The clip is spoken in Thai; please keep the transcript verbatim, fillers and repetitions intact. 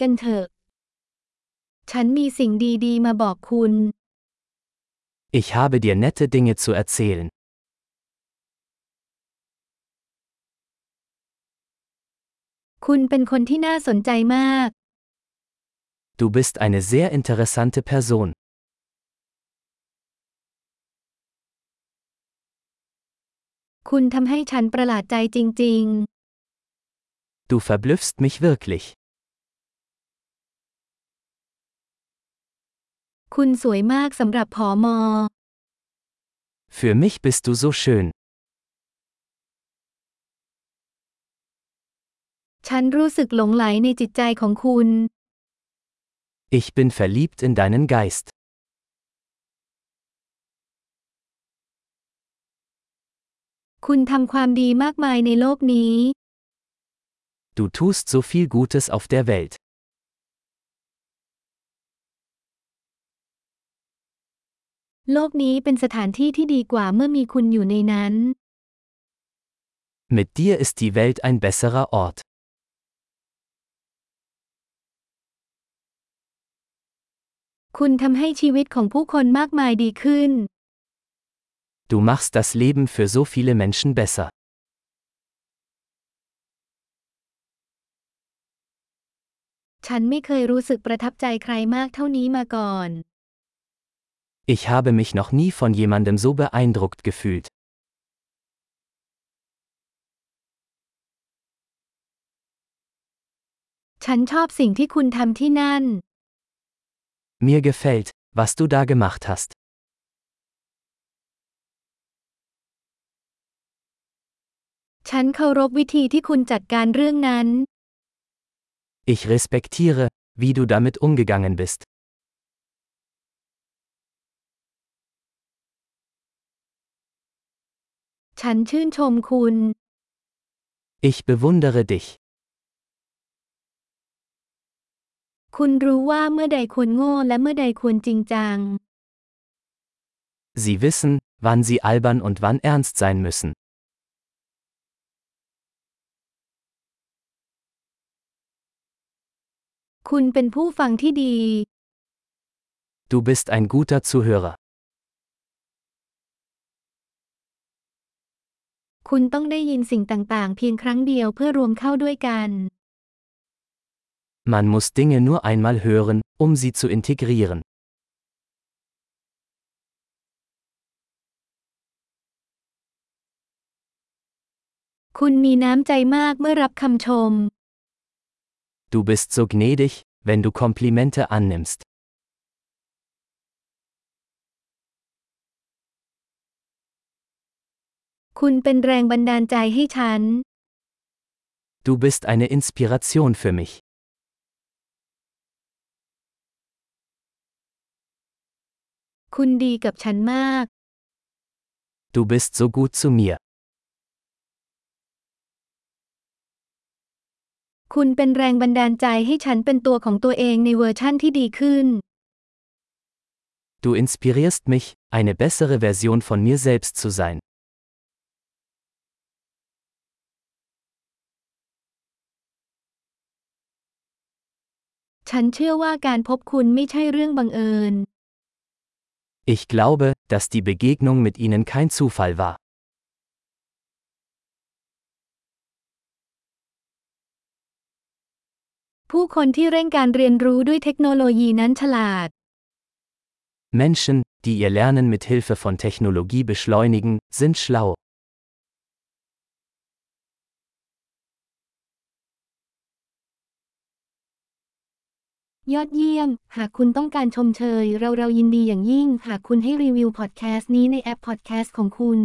กันเถอะฉันมีสิ่งดีๆมาบอกคุณ Ich habe dir nette Dinge zu erzählen คุณเป็นคนที่น่าสนใจมาก Du bist eine sehr interessante Personคุณทำให้ฉันประหลาดใจจริงๆ Du verblüffst mich wirklich คุณสวยมากสำหรับผอ.ม. Für mich bist du so schön ฉันรู้สึกหลงใหลในจิตใจของคุณ Ich bin verliebt in deinen Geistคุณทำความดีมากมายในโลกนี้ Du tust so viel Gutes auf der Welt โลกนี้เป็นสถานที่ที่ดีกว่าเมื่อมีคุณอยู่ในนั้น Mit dir ist die Welt ein besserer Ort คุณทำให้ชีวิตของผู้คนมากมายดีขึ้นDu machst das Leben für so viele Menschen besser. ฉันไม่เคยรู้สึกประทับใจใครมากเท่านี้มาก่อน Ich habe mich noch nie von jemandem so beeindruckt gefühlt. ฉันชอบสิ่งที่คุณทำที่นั่น Mir gefällt, was du da gemacht hast.ฉันเคารพวิธีที่คุณจัดการเรื่องนั้น Ich respektiere, wie du damit umgegangen bist. ฉันชื่นชมคุณ Ich bewundere dich. คุณรู้ว่าเมื่อใดควรโง่และเมื่อใดควรจริงจัง Sie wissen, wann sie albern und wann ernst sein müssen.คุณเป็นผู้ฟังที่ดี Du bist ein guter Zuhörer คุณต้องได้ยินสิ่งต่างๆเพียงครั้งเดียวเพื่อรวมเข้าด้วยกัน Man muss Dinge nur einmal hören, um sie zu integrieren คุณมีน้ำใจมากเมื่อรับคำชมDu bist so gnädig, wenn du Komplimente annimmst. คุณเป็นแรงบันดาลใจให้ฉัน Du bist eine Inspiration für mich. คุณดีกับฉันมาก Du bist so gut zu mir.คุณเป็นแรงบันดาลใจให้ฉันเป็นตัวของตัวเองในเวอร์ชั่นที่ดีขึ้น Du inspirierst mich, eine bessere Version von mir selbst zu sein. ฉันเชื่อว่าการพบคุณไม่ใช่เรื่องบังเอิญ Ich glaube, dass die Begegnung mit Ihnen kein Zufall war.ผู้คนที่เร่งการเรียนรู้ด้วยเทคโนโลยีนั้นฉลาด Menschen, die ihr Lernen mit Hilfe von Technologie beschleunigen, sind schlau. ยอดเยี่ยม หากคุณต้องการชมเชยเราเรายินดีอย่างยิ่งหากคุณให้รีวิวพอดแคสต์นี้ในแอปพอดแคสต์ของคุณ